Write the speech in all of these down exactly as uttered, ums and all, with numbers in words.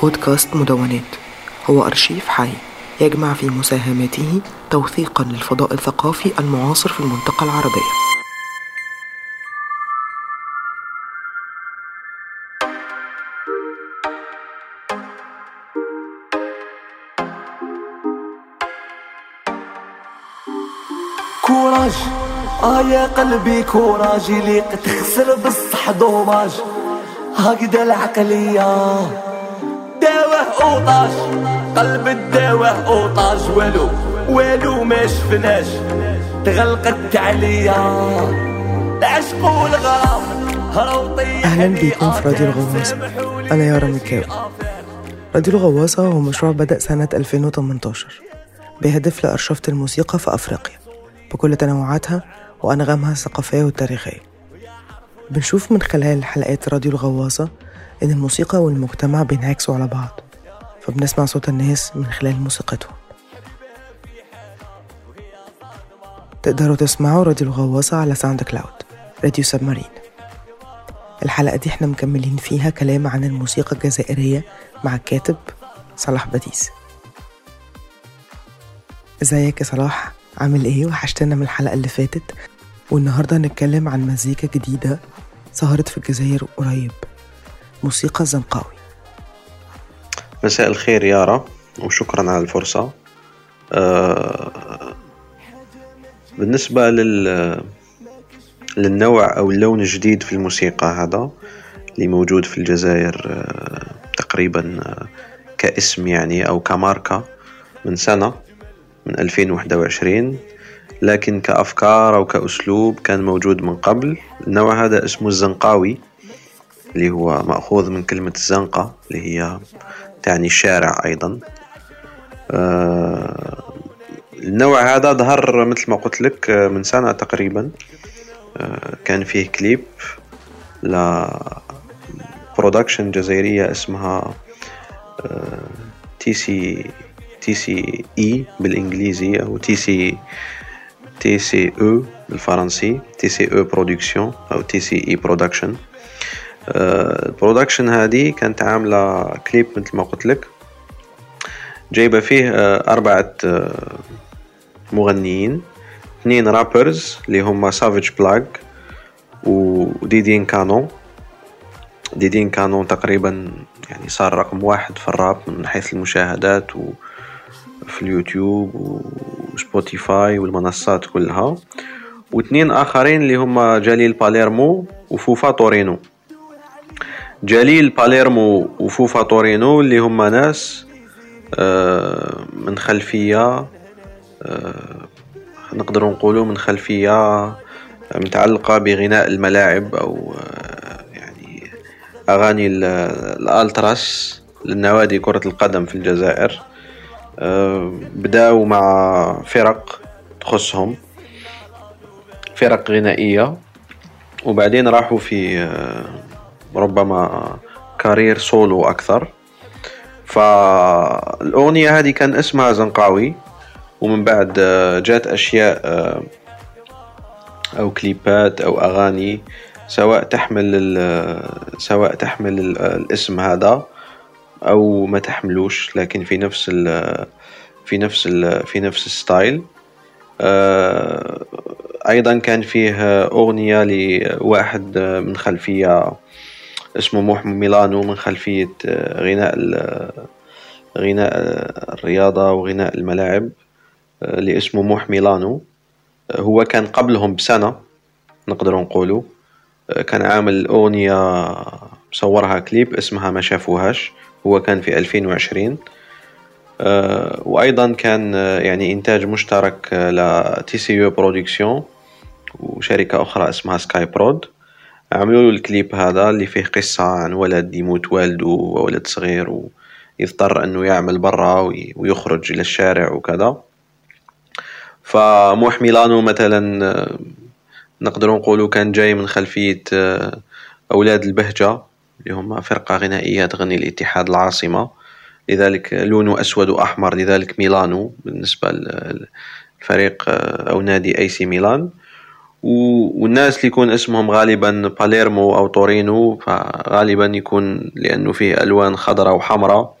بودكاست مدونات هو أرشيف حي يجمع في مساهماته توثيقا للفضاء الثقافي المعاصر في المنطقة العربية. كوراج آه يا قلبي كوراجي ليك تخسر بالصح دوماج هكذا العقلية أوطاج قلب الدواء أوطاج والو والو ما شفناش تغلقت عليا العشق والغرام هرو طيحني. أهلا بكم في راديو الغواصة، أنا يارا ميكاو. راديو الغواصة هو مشروع بدأ سنة ألفين وثمانية عشر بهدف لأرشفة الموسيقى في أفريقيا بكل تنوعاتها وأنغامها الثقافية والتاريخية. بنشوف من خلال حلقات راديو الغواصة إن الموسيقى والمجتمع بينعكسوا على بعض، فبنسمع صوت الناس من خلال موسيقتهم. تقدروا تسمعوا راديو الغواصة على ساوند كلاود، راديو سبمارين. الحلقة دي احنا مكملين فيها كلام عن الموسيقى الجزائرية مع الكاتب صلاح بديس. ازيك يا صلاح، عامل ايه؟ وحشتنا من الحلقة اللي فاتت، والنهاردة هنتكلم عن مزيكا جديدة ظهرت في الجزائر قريب، موسيقى الزنقاوي. مساء الخير يارا، وشكرا على الفرصة. أه بالنسبة لل للنوع أو اللون الجديد في الموسيقى هذا اللي موجود في الجزائر أه تقريبا أه كاسم يعني أو كماركة من سنة من ألفين وواحد وعشرين، لكن كأفكار أو كأسلوب كان موجود من قبل. النوع هذا اسمه الزنقاوي، اللي هو مأخوذ من كلمة الزنقة اللي هي تعني الشارع أيضا. آه النوع هذا ظهر مثل ما قلت لك من سنة تقريبا. آه كان فيه كليب لبرودكشن جزائرية اسمها آه تي سي إي بالإنجليزي أو تي سي إي بالفرنسي، تي سي إي Production أو تي سي إي Production. البرودكشن uh, هذه كانت عاملة كليب مثل ما قلت لك، جايبة فيه uh, أربعة uh, مغنيين، اثنين رابرز اللي هما Savage Plug وديدين كانون. ديدين كانون تقريبا يعني صار رقم واحد في الراب من حيث المشاهدات وفي اليوتيوب وسبوتيفاي والمنصات كلها، واثنين آخرين اللي هما جليل باليرمو وفوفا تورينو. جليل باليرمو وفوفا تورينو اللي هم ناس من خلفية نقدر نقوله من خلفية متعلقة بغناء الملاعب أو يعني أغاني الألتراس للنوادي كرة القدم في الجزائر. بدأوا مع فرق تخصهم، فرق غنائية، وبعدين راحوا في ربما كارير سولو أكثر. فالأغنية هذه كان اسمها زنقاوي، ومن بعد جات أشياء أو كليبات أو أغاني سواء تحمل سواء تحمل الاسم هذا أو ما تحملوش، لكن في نفس ال في نفس ال في نفس الستايل. أيضا كان فيه أغنية لواحد من خلفية اسمه موح ميلانو من خلفية غناء غناء الرياضة وغناء الملاعب اللي اسمه موح ميلانو. هو كان قبلهم بسنة نقدر نقوله، كان عامل أغنية صورها كليب اسمها ما شافوهاش، هو كان في ألفين وعشرين. وأيضا كان يعني إنتاج مشترك ل تي سي إي Production وشركة أخرى اسمها سكاي برود. عملوا له الكليب هذا اللي فيه قصة عن ولد يموت والده وولد صغير ويضطر أنه يعمل برا ويخرج إلى الشارع وكذا. فموح ميلانو مثلا نقدر نقوله كان جاي من خلفية أولاد البهجة اللي هم فرقة غنائية تغني الاتحاد العاصمة، لذلك لونه أسود وأحمر، لذلك ميلانو بالنسبة للفريق أو نادي أي سي ميلان. والناس اللي يكون اسمهم غالبا باليرمو أو تورينو فغالبا يكون لأنه فيه ألوان خضراء وحمراء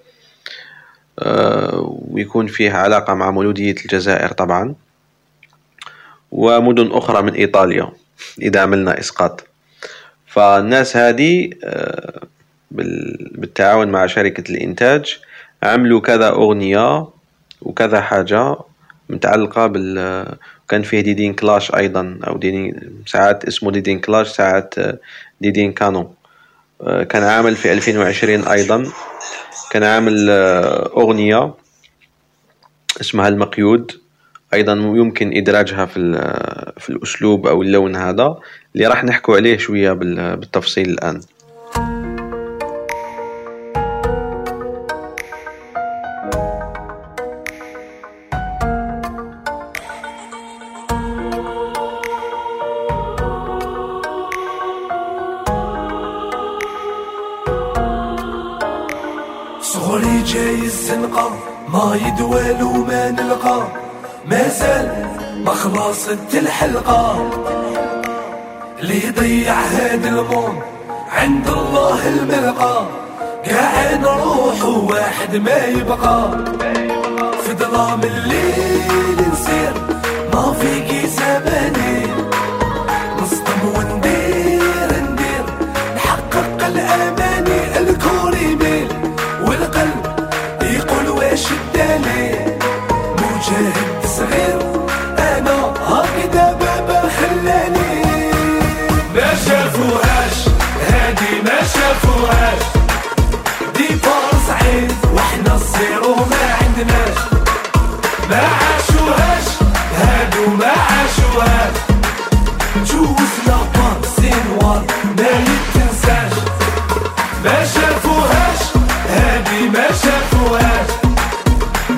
ويكون فيه علاقة مع مولودية الجزائر طبعا، ومدن أخرى من إيطاليا إذا عملنا إسقاط. فالناس هذه بالتعاون مع شركة الإنتاج عملوا كذا أغنية وكذا حاجة متعلقة بال، كان فيه ديدين كلاش أيضا، أو ديدين ساعات اسمه ديدين كلاش ساعات ديدين كانون، كان عامل في ألفين وعشرين أيضا، كان عامل أغنية اسمها المقيود أيضا، يمكن إدراجها في في الأسلوب أو اللون هذا اللي راح نحكوا عليه شوية بالتفصيل الآن. صغري جاي الزنقة ما يدوال وما نلقى، ما زال ما خلصت الحلقة اللي يضيع هاد الموم عند الله الملقى، قاعد نروح واحد ما يبقى في ظلام الليل نسير ما فيكي زماني نصطم وندير ندير نحقق الأماني الكوري ميل والقلب يقول واش الدليل مجاهد صغير انا هكذا بابا خلاني ما شافوهاش هادي ما شافوهاش دي فارس عين واحنا الصير وما عندناش ما عاشوهاش هادو ما عاشوهاش جوزنا بارسين وار ما يتنساش ما شافوهاش هادي ما شافوهاش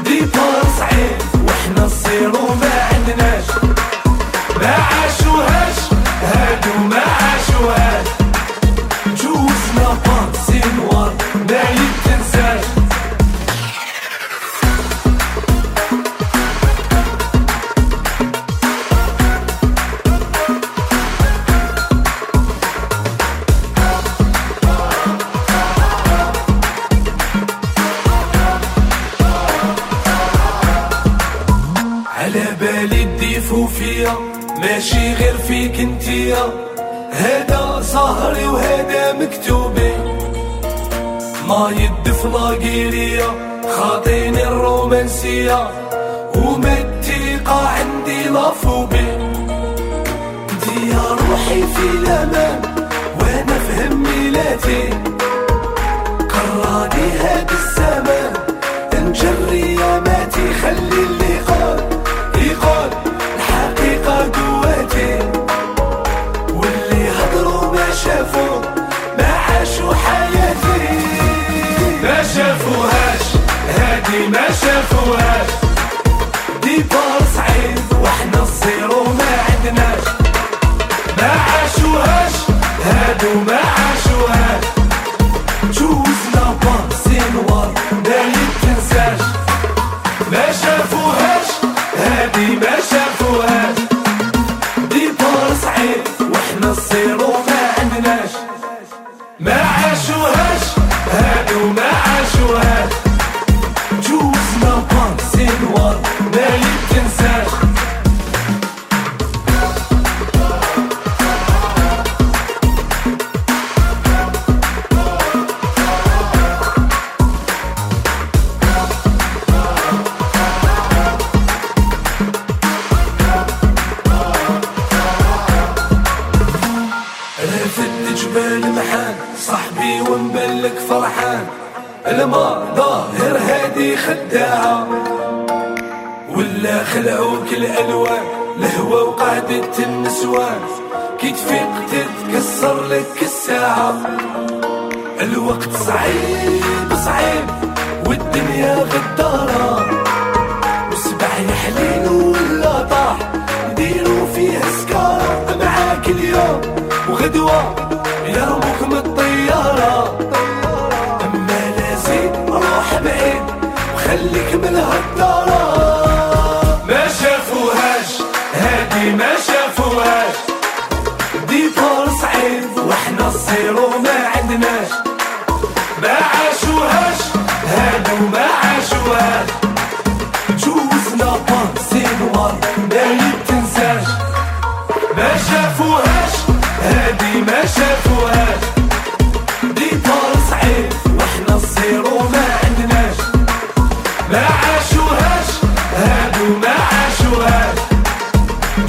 دي طارس عين وإحنا الصير وما عندناش ما عاشوهاش هادو ما عاشوهاش جوزنا طارسين وار ما يتنساش. ماشي غير فيك انتيا هذا صهري وهذا مكتوبي ما يدفنا قيريا خاطيني الرومانسية ومتيقة عندي لافوبي انتيا روحي في الأمان وانا فهم ميلاتي قراني هاد السمان انجري يا ماتي خلي اللي قال يقال قواتي واللي هضروا ما شافوا ما عاشوا حياتي ما شافوهاش هادي ما شافوهاش دي بارس عين وإحنا الصير وما عندناش ما عاشوهاش هادو ما عاشوهاش جوزنا بارسين وار ما يتنساش ما شافوهاش هادي ما شافوهاش وإحنا الصير وما عندناش ما عاشوهاش هادو ما عاشوهاش جوزنا بارسين وار ما يتنساش. المظاهر هادي خداعة ولا خلعوك الألوان لهوى وقعدة النسوان كي تفيق تتكسر لك الساعة الوقت صعيب صعيب والدنيا غدارة وسبع يحلين ولا طاح نديرو فيها سكارة معاك اليوم وغدوة يرموك من الطيارة بعيد وخليك من هالدارة ما شافوهاش هادي ما شافوهاش زيرو ما عندناش، ما عاشوهاش هادو ما عاشوهاش، جوزنا بانسي نوار مالي تنساش، ما شافوهاش هادي ما شافوهاش، ديدار صعيب وحنا الزيرو ما عندناش، ما عاشوهاش هادو ما عاشوهاش،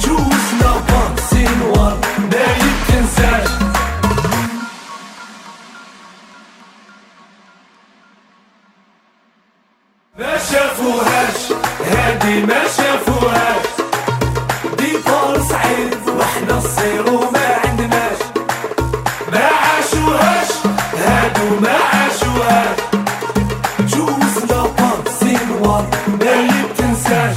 جوزنا بانسي نوار مالي تنساش. ما شافوهاش هادي ما شافوهاش، ديدار صعيب وحنا الزيرو ما عندناش، ما عاشوهاش هادو ما عاشوهاش، جوزنا بانسي نوار مالي تنساش.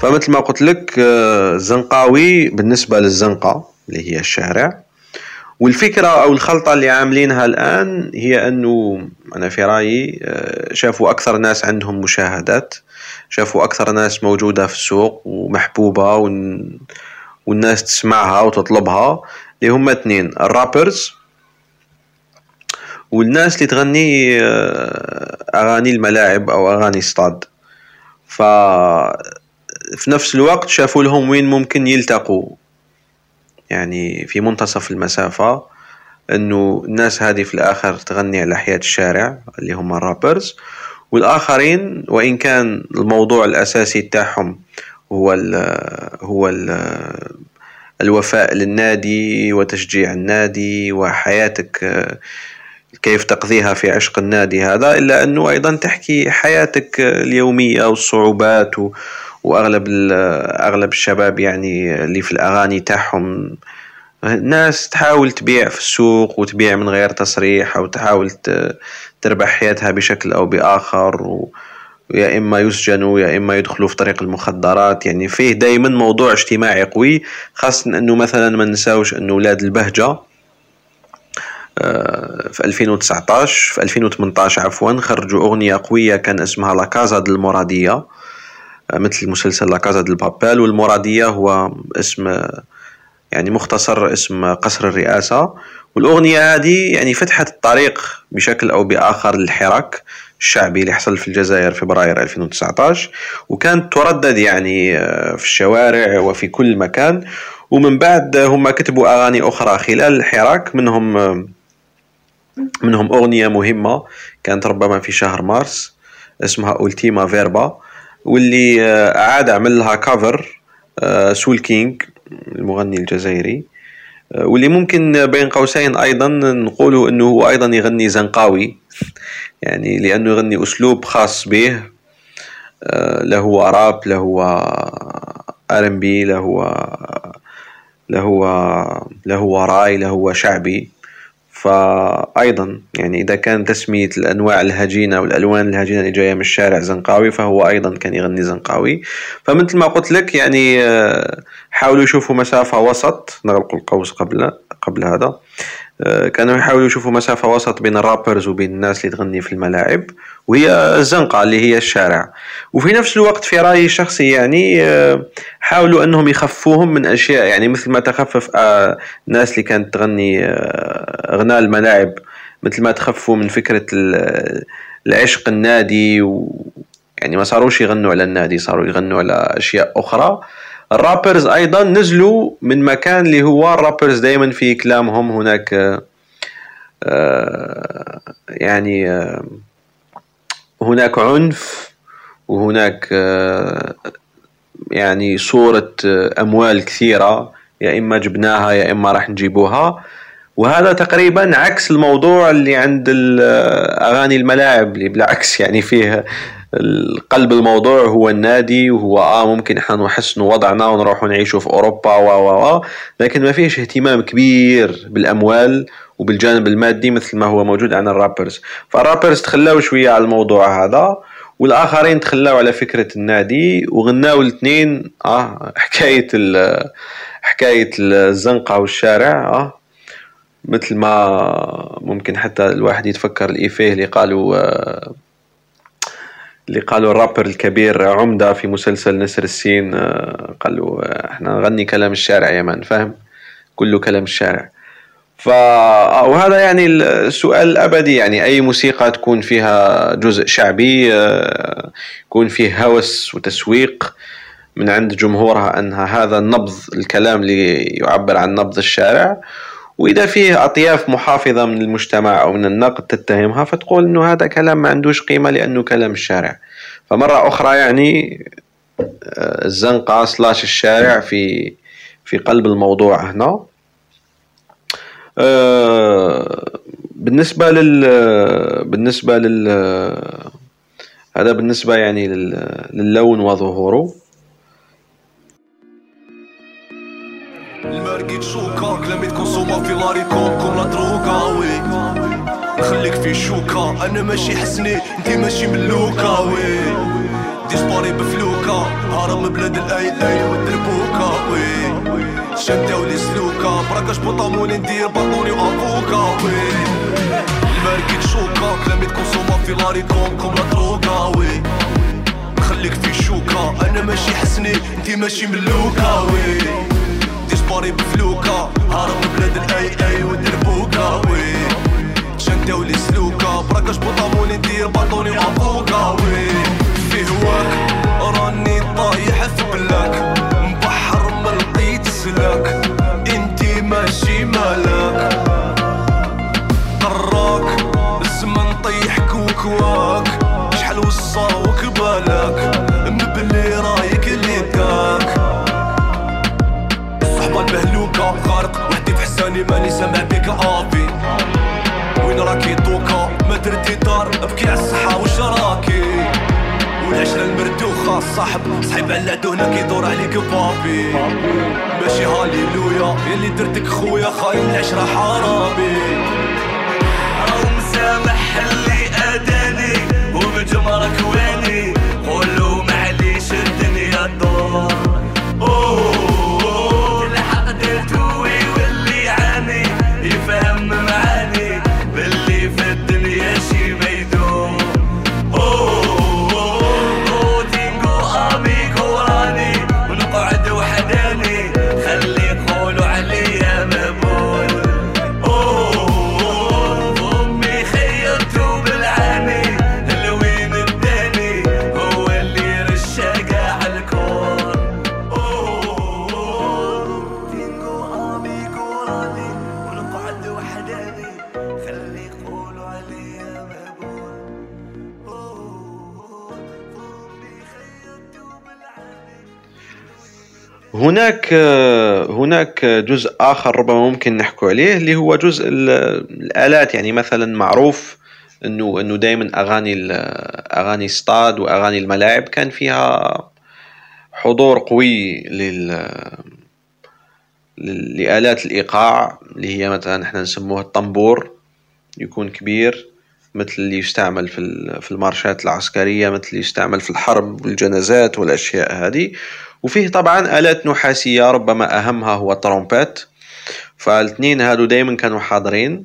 فمثل ما قلت لك الزنقاوي بالنسبة للزنقة اللي هي الشارع، والفكرة أو الخلطة اللي عاملينها الآن هي أنه أنا في رأيي شافوا أكثر ناس عندهم مشاهدات، شافوا أكثر ناس موجودة في السوق ومحبوبة والناس تسمعها وتطلبها، اللي هما اثنين، الرابرز والناس اللي تغني أغاني الملاعب أو أغاني ستاد. ف في نفس الوقت شافوا لهم وين ممكن يلتقوا، يعني في منتصف المسافة، انه الناس هذه في الاخر تغني على حياة الشارع اللي هم الرابرز، والاخرين وان كان الموضوع الاساسي تاعهم هو ال هو ال الوفاء للنادي وتشجيع النادي وحياتك كيف تقضيها في عشق النادي هذا، الا انه ايضا تحكي حياتك اليومية والصعوبات. واغلب اغلب الشباب يعني اللي في الاغاني تاعهم ناس تحاول تبيع في السوق وتبيع من غير تصريح، او تحاول تربح حياتها بشكل او باخر، يا اما يسجنوا يا اما يدخلوا في طريق المخدرات. يعني فيه دائما موضوع اجتماعي قوي، خاصه انه مثلا ما ننساوش انه ولاد البهجه في ألفين وتسعطاش في ألفين وثمنطاش عفوا خرجوا اغنيه قويه كان اسمها لا كازا ديال المراديه، مثل مسلسل لا كازا ديال بابيل، والمرادية هو اسم يعني مختصر اسم قصر الرئاسة. والأغنية هذه يعني فتحت الطريق بشكل أو بآخر للحراك الشعبي اللي حصل في الجزائر في فبراير ألفين وتسعطاش، وكانت تردد يعني في الشوارع وفي كل مكان. ومن بعد هم كتبوا أغاني أخرى خلال الحراك، منهم منهم أغنية مهمة كانت ربما في شهر مارس اسمها أولتيما فيربا، واللي عاد عمل لها كافر سولكينغ المغني الجزائري، واللي ممكن بين قوسين أيضا نقوله أنه هو أيضا يغني زنقاوي، يعني لأنه يغني أسلوب خاص به، لهو راب لهو ار ام بي لهو لهو لهو راي لهو شعبي. فأيضا يعني إذا كان تسمية الأنواع الهجينة والألوان الهجينة اللي جاية من الشارع زنقاوي، فهو أيضا كان يغني زنقاوي. فمثل ما قلت لك يعني حاولوا يشوفوا مسافة وسط، نغلق القوس قبل قبل هذا، كانوا يحاولوا يشوفوا مسافة وسط بين الرابرز وبين الناس اللي تغني في الملاعب، وهي الزنقة اللي هي الشارع. وفي نفس الوقت في رأيي الشخصي يعني حاولوا أنهم يخفوهم من أشياء، يعني مثل ما تخفف الناس اللي كانت تغني أغناء الملاعب، مثل ما تخفوا من فكرة العشق النادي، يعني ما صاروش يغنوا على النادي، صاروا يغنوا على أشياء أخرى. الرابرز أيضا نزلوا من مكان اللي هو الرابرز دائما في كلامهم هناك يعني هناك عنف، وهناك يعني صورة أموال كثيرة، يا إما جبناها يا إما راح نجيبوها. وهذا تقريبا عكس الموضوع اللي عند أغاني الملاعب، اللي بالعكس يعني فيه القلب الموضوع هو النادي، وهو آه ممكن احنا نحسنوا وضعنا ونروحوا نعيشوا في أوروبا و لكن ما فيش اهتمام كبير بالأموال وبالجانب المادي مثل ما هو موجود عن الرابرز. فالرابرز تخلاو شوية على الموضوع هذا، والآخرين تخلاو على فكرة النادي، وغناو الاثنين آه حكاية ال حكاية الزنقة والشارع. آه مثل ما ممكن حتى الواحد يتفكر الإيفيه اللي قالوا آه اللي قالوا الرابر الكبير عمدة في مسلسل نسر السين، قالوا احنا نغني كلام الشارع يا مان، فاهم كله كلام الشارع. ف وهذا يعني السؤال الابدي، يعني اي موسيقى تكون فيها جزء شعبي يكون فيه هوس وتسويق من عند جمهورها انها هذا النبض، الكلام اللي يعبر عن نبض الشارع، واذا فيه اطياف محافظه من المجتمع او من النقد تتهمها فتقول انه هذا كلام ما عندوش قيمه لانه كلام الشارع. فمره اخرى يعني الزنقه سلاش الشارع في في قلب الموضوع هنا. بالنسبه لل بالنسبه لل هذا بالنسبه يعني للون وظهوره. الماركي تشوكاك لما تكونسوما في لاريكون كون لا دروكاوي خليك في شوكا، انا ماشي حسني انت ماشي ملوكاوي ديسباري بفلوكا هرم بلاد الاي اي والدربوكاوي شداو لي سلوكا براكاش بوطاموني ندير باطوني وافوكاوي الماركي تشوكاك لما تكونسوما في لاريكون كون لا دروكاوي خليك في شوكا، انا ماشي حسني انت ماشي ملوكاوي ديسباري بفلوكا هرم بلاد الاي اي والدربوكاوي شداو لي سلوكا براكاش بوطاموني ندير باطوني وافوكاوي في هواك راني طايح في بلاك مبحر ما لقيت سلاك انتي ماشي ملاك قراك الزمن طيح كوكواك شحال وصاوك بالك مبلي رايك اللي داك الصحبة المهلوكة غارق وحدي في حساني ماني سامع بيك ابي وين راكي دوكا ما درتي دار ابكي عالصحة وش راكي والعشرة المردوخة صاحب صحيب على دهنك يدور عليك بابي ماشي هاليلويا يلي درتك خويا خاين العشرة حرامي راهو مسامح اللي أداني وبجمرك ويني قولو معليش الدنيا دور أوه الحقد التوي واللي يعاني يفهم معاني باللي في الدنيا شي ما يدور أوه هناك هناك جزء آخر ربما ممكن نحكو عليه اللي هو جزء الآلات. يعني مثلا معروف إنه إنه دائما أغاني أغاني استاد وأغاني الملاعب كان فيها حضور قوي لل لآلات الإيقاع اللي هي مثلا إحنا نسموها الطنبور، يكون كبير مثل اللي يستعمل في في المارشات العسكرية، مثل اللي يستعمل في الحرب والجنازات والأشياء هذه. وفيه طبعا آلات نحاسية ربما أهمها هو الترومبات، فالاثنين هادو دايما كانوا حاضرين.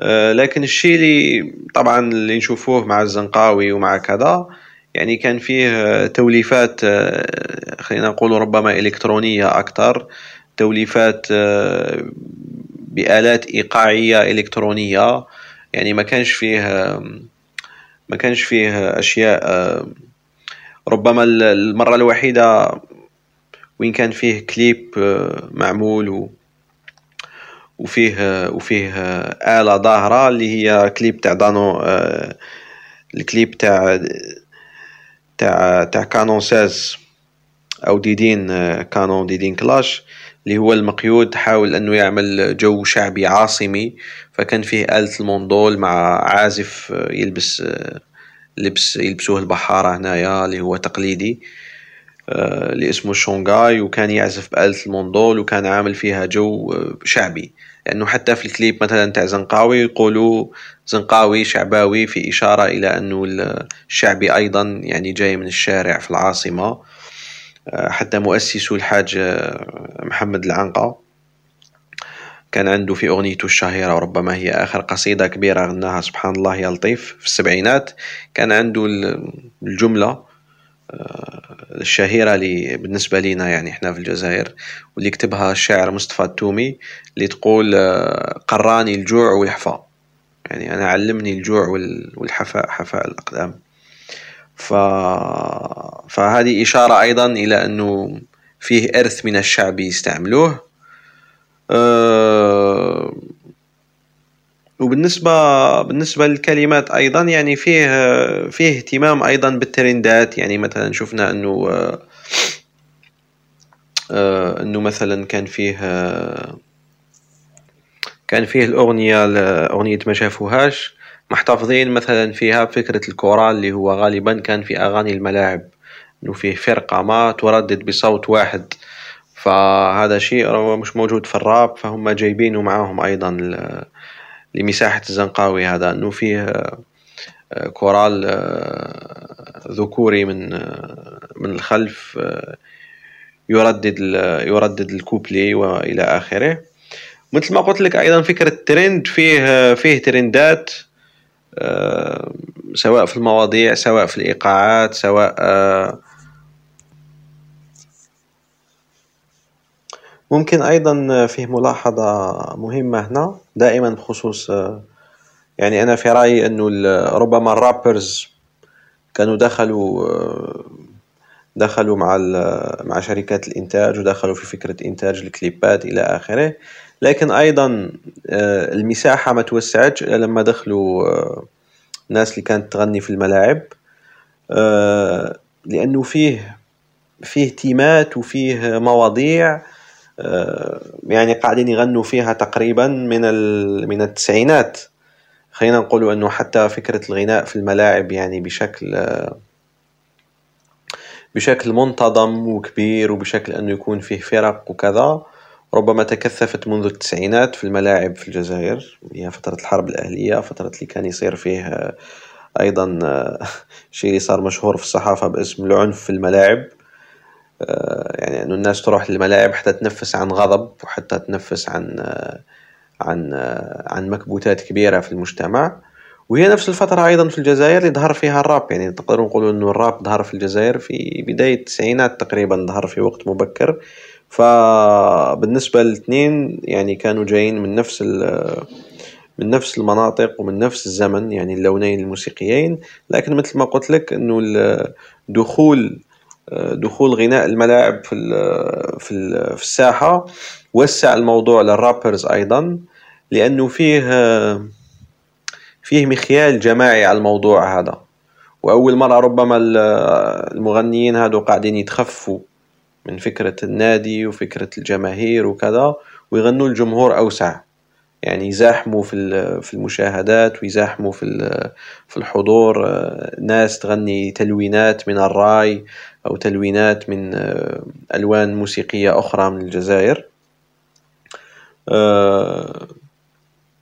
أه لكن الشيء اللي طبعا اللي نشوفوه مع الزنقاوي ومع كذا يعني كان فيه توليفات أه خلينا نقولوا ربما إلكترونية أكثر، توليفات أه بآلات إيقاعية إلكترونية. يعني ما كانش فيه ما كانش فيه أشياء أه ربما المرة الوحيدة وين كان فيه كليب معمول وفيه وفيه آلة ظاهرة اللي هي كليب تاع دانو، الكليب تاع تاع تاع كانون ساز او ديدين كانون ديدين كلاش، اللي هو المقيود حاول انه يعمل جو شعبي عاصمي، فكان فيه آلة الموندول مع عازف يلبس لبس يلبسوه البحارة هنايا اللي هو تقليدي اللي اسمه شونغاي، وكان يعزف بآلة الموندول وكان عامل فيها جو شعبي. لأنه حتى في الكليب مثلا تاع زنقاوي يقولوا زنقاوي شعباوي في إشارة إلى أنه الشعبي أيضا يعني جاي من الشارع في العاصمة. حتى مؤسسه الحاج محمد العنقى كان عنده في أغنيته الشهيرة وربما هي آخر قصيدة كبيرة غناها سبحان الله يا لطيف في السبعينات، كان عنده الجملة الشهيرة لي بالنسبة لنا يعني احنا في الجزائر، واللي كتبها الشاعر مصطفى التومي، اللي تقول قراني الجوع والحفا، يعني أنا علمني الجوع والحفاء حفاء الأقدام. ف... فهذه إشارة أيضا إلى أنه فيه إرث من الشعب يستعملوه. أه... وبالنسبة بالنسبة للكلمات أيضا يعني فيه فيه اهتمام أيضا بالترندات، يعني مثلا شفنا أنه أه... أنه مثلا كان فيه كان فيه الأغنية أغنية ما شافوهاش، محتفظين مثلا فيها بفكرة الكورال اللي هو غالبا كان في أغاني الملاعب، إنه فيه فرقة ما تردد بصوت واحد، فهذا شيء مش موجود في الراب، فهم جايبينه معاهم أيضا لمساحة الزنقاوي، هذا إنه فيه كورال ذكوري من من الخلف يردد يردد الكوبلي وإلى آخره. مثل ما قلت لك أيضا فكرة الترند فيه فيه ترندات، أه سواء في المواضيع، سواء في الإيقاعات، سواء أه ممكن أيضا فيه ملاحظة مهمة هنا دائما بخصوص أه يعني أنا في رأيي أنه ربما الرابرز كانوا دخلوا أه دخلوا مع مع شركات الإنتاج، ودخلوا في فكرة إنتاج الكليبات إلى آخره، لكن أيضا المساحة ما توسعتش لما دخلوا الناس اللي كانت تغني في الملاعب، لأنه فيه فيه تيمات وفيه مواضيع يعني قاعدين يغنوا فيها تقريبا من من التسعينات. خلينا نقولوا أنه حتى فكرة الغناء في الملاعب يعني بشكل بشكل منتظم وكبير، وبشكل أنه يكون فيه فرق وكذا، ربما تكثفت منذ التسعينات في الملاعب في الجزائر، هي فترة الحرب الأهلية، فترة اللي كان يصير فيه أيضا شيء اللي صار مشهور في الصحافة باسم العنف في الملاعب، يعني أنه الناس تروح للملاعب حتى تنفس عن غضب، وحتى تنفس عن عن عن مكبوتات كبيرة في المجتمع. وهي نفس الفترة أيضا في الجزائر اللي ظهر فيها الراب، يعني تقدروا نقولوا أنه الراب ظهر في الجزائر في بداية التسعينات تقريبا، ظهر في وقت مبكر. فبالنسبة للاثنين يعني كانوا جايين من نفس من نفس المناطق ومن نفس الزمن، يعني اللونين الموسيقيين، لكن مثل ما قلت لك انه دخول دخول غناء الملاعب في ال في, ال في الساحة وسع الموضوع للرابرز ايضا، لانه فيه فيه مخيال جماعي على الموضوع هذا، واول مرة ربما المغنيين هادو قاعدين يتخفوا من فكرة النادي وفكرة الجماهير وكذا، ويغنوا الجمهور أوسع، يعني يزاحموا في في المشاهدات، ويزاحموا في في الحضور، ناس تغني تلوينات من الراي أو تلوينات من ألوان موسيقية أخرى من الجزائر،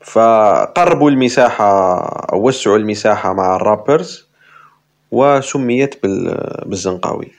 فقربوا المساحة أو وسعوا المساحة مع الرابرز، وسميت بالزنقاوي.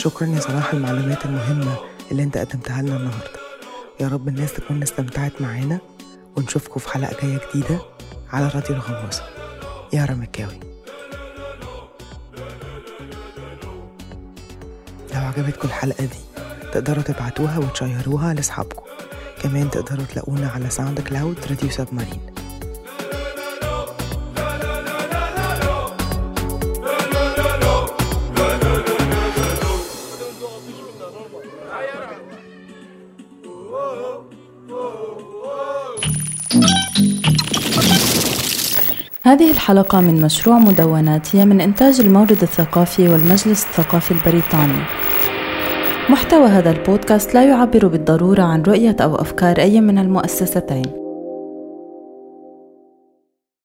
شكرا يا صلاح المعلومات المهمة اللي انت قدمتها لنا النهاردة. يا رب الناس تكون استمتعت معانا، ونشوفكم في حلقة جاية جديدة على راديو الغواصة. يا رمكاوي، لو عجبتكم الحلقة دي تقدروا تبعتوها وتشيروها لأصحابكم. كمان تقدروا تلاقونا على ساوند كلاود راديو سبمارين. هذه الحلقة من مشروع مدونات، هي من إنتاج المورد الثقافي والمجلس الثقافي البريطاني. محتوى هذا البودكاست لا يعبر بالضرورة عن رؤية أو أفكار أي من المؤسستين.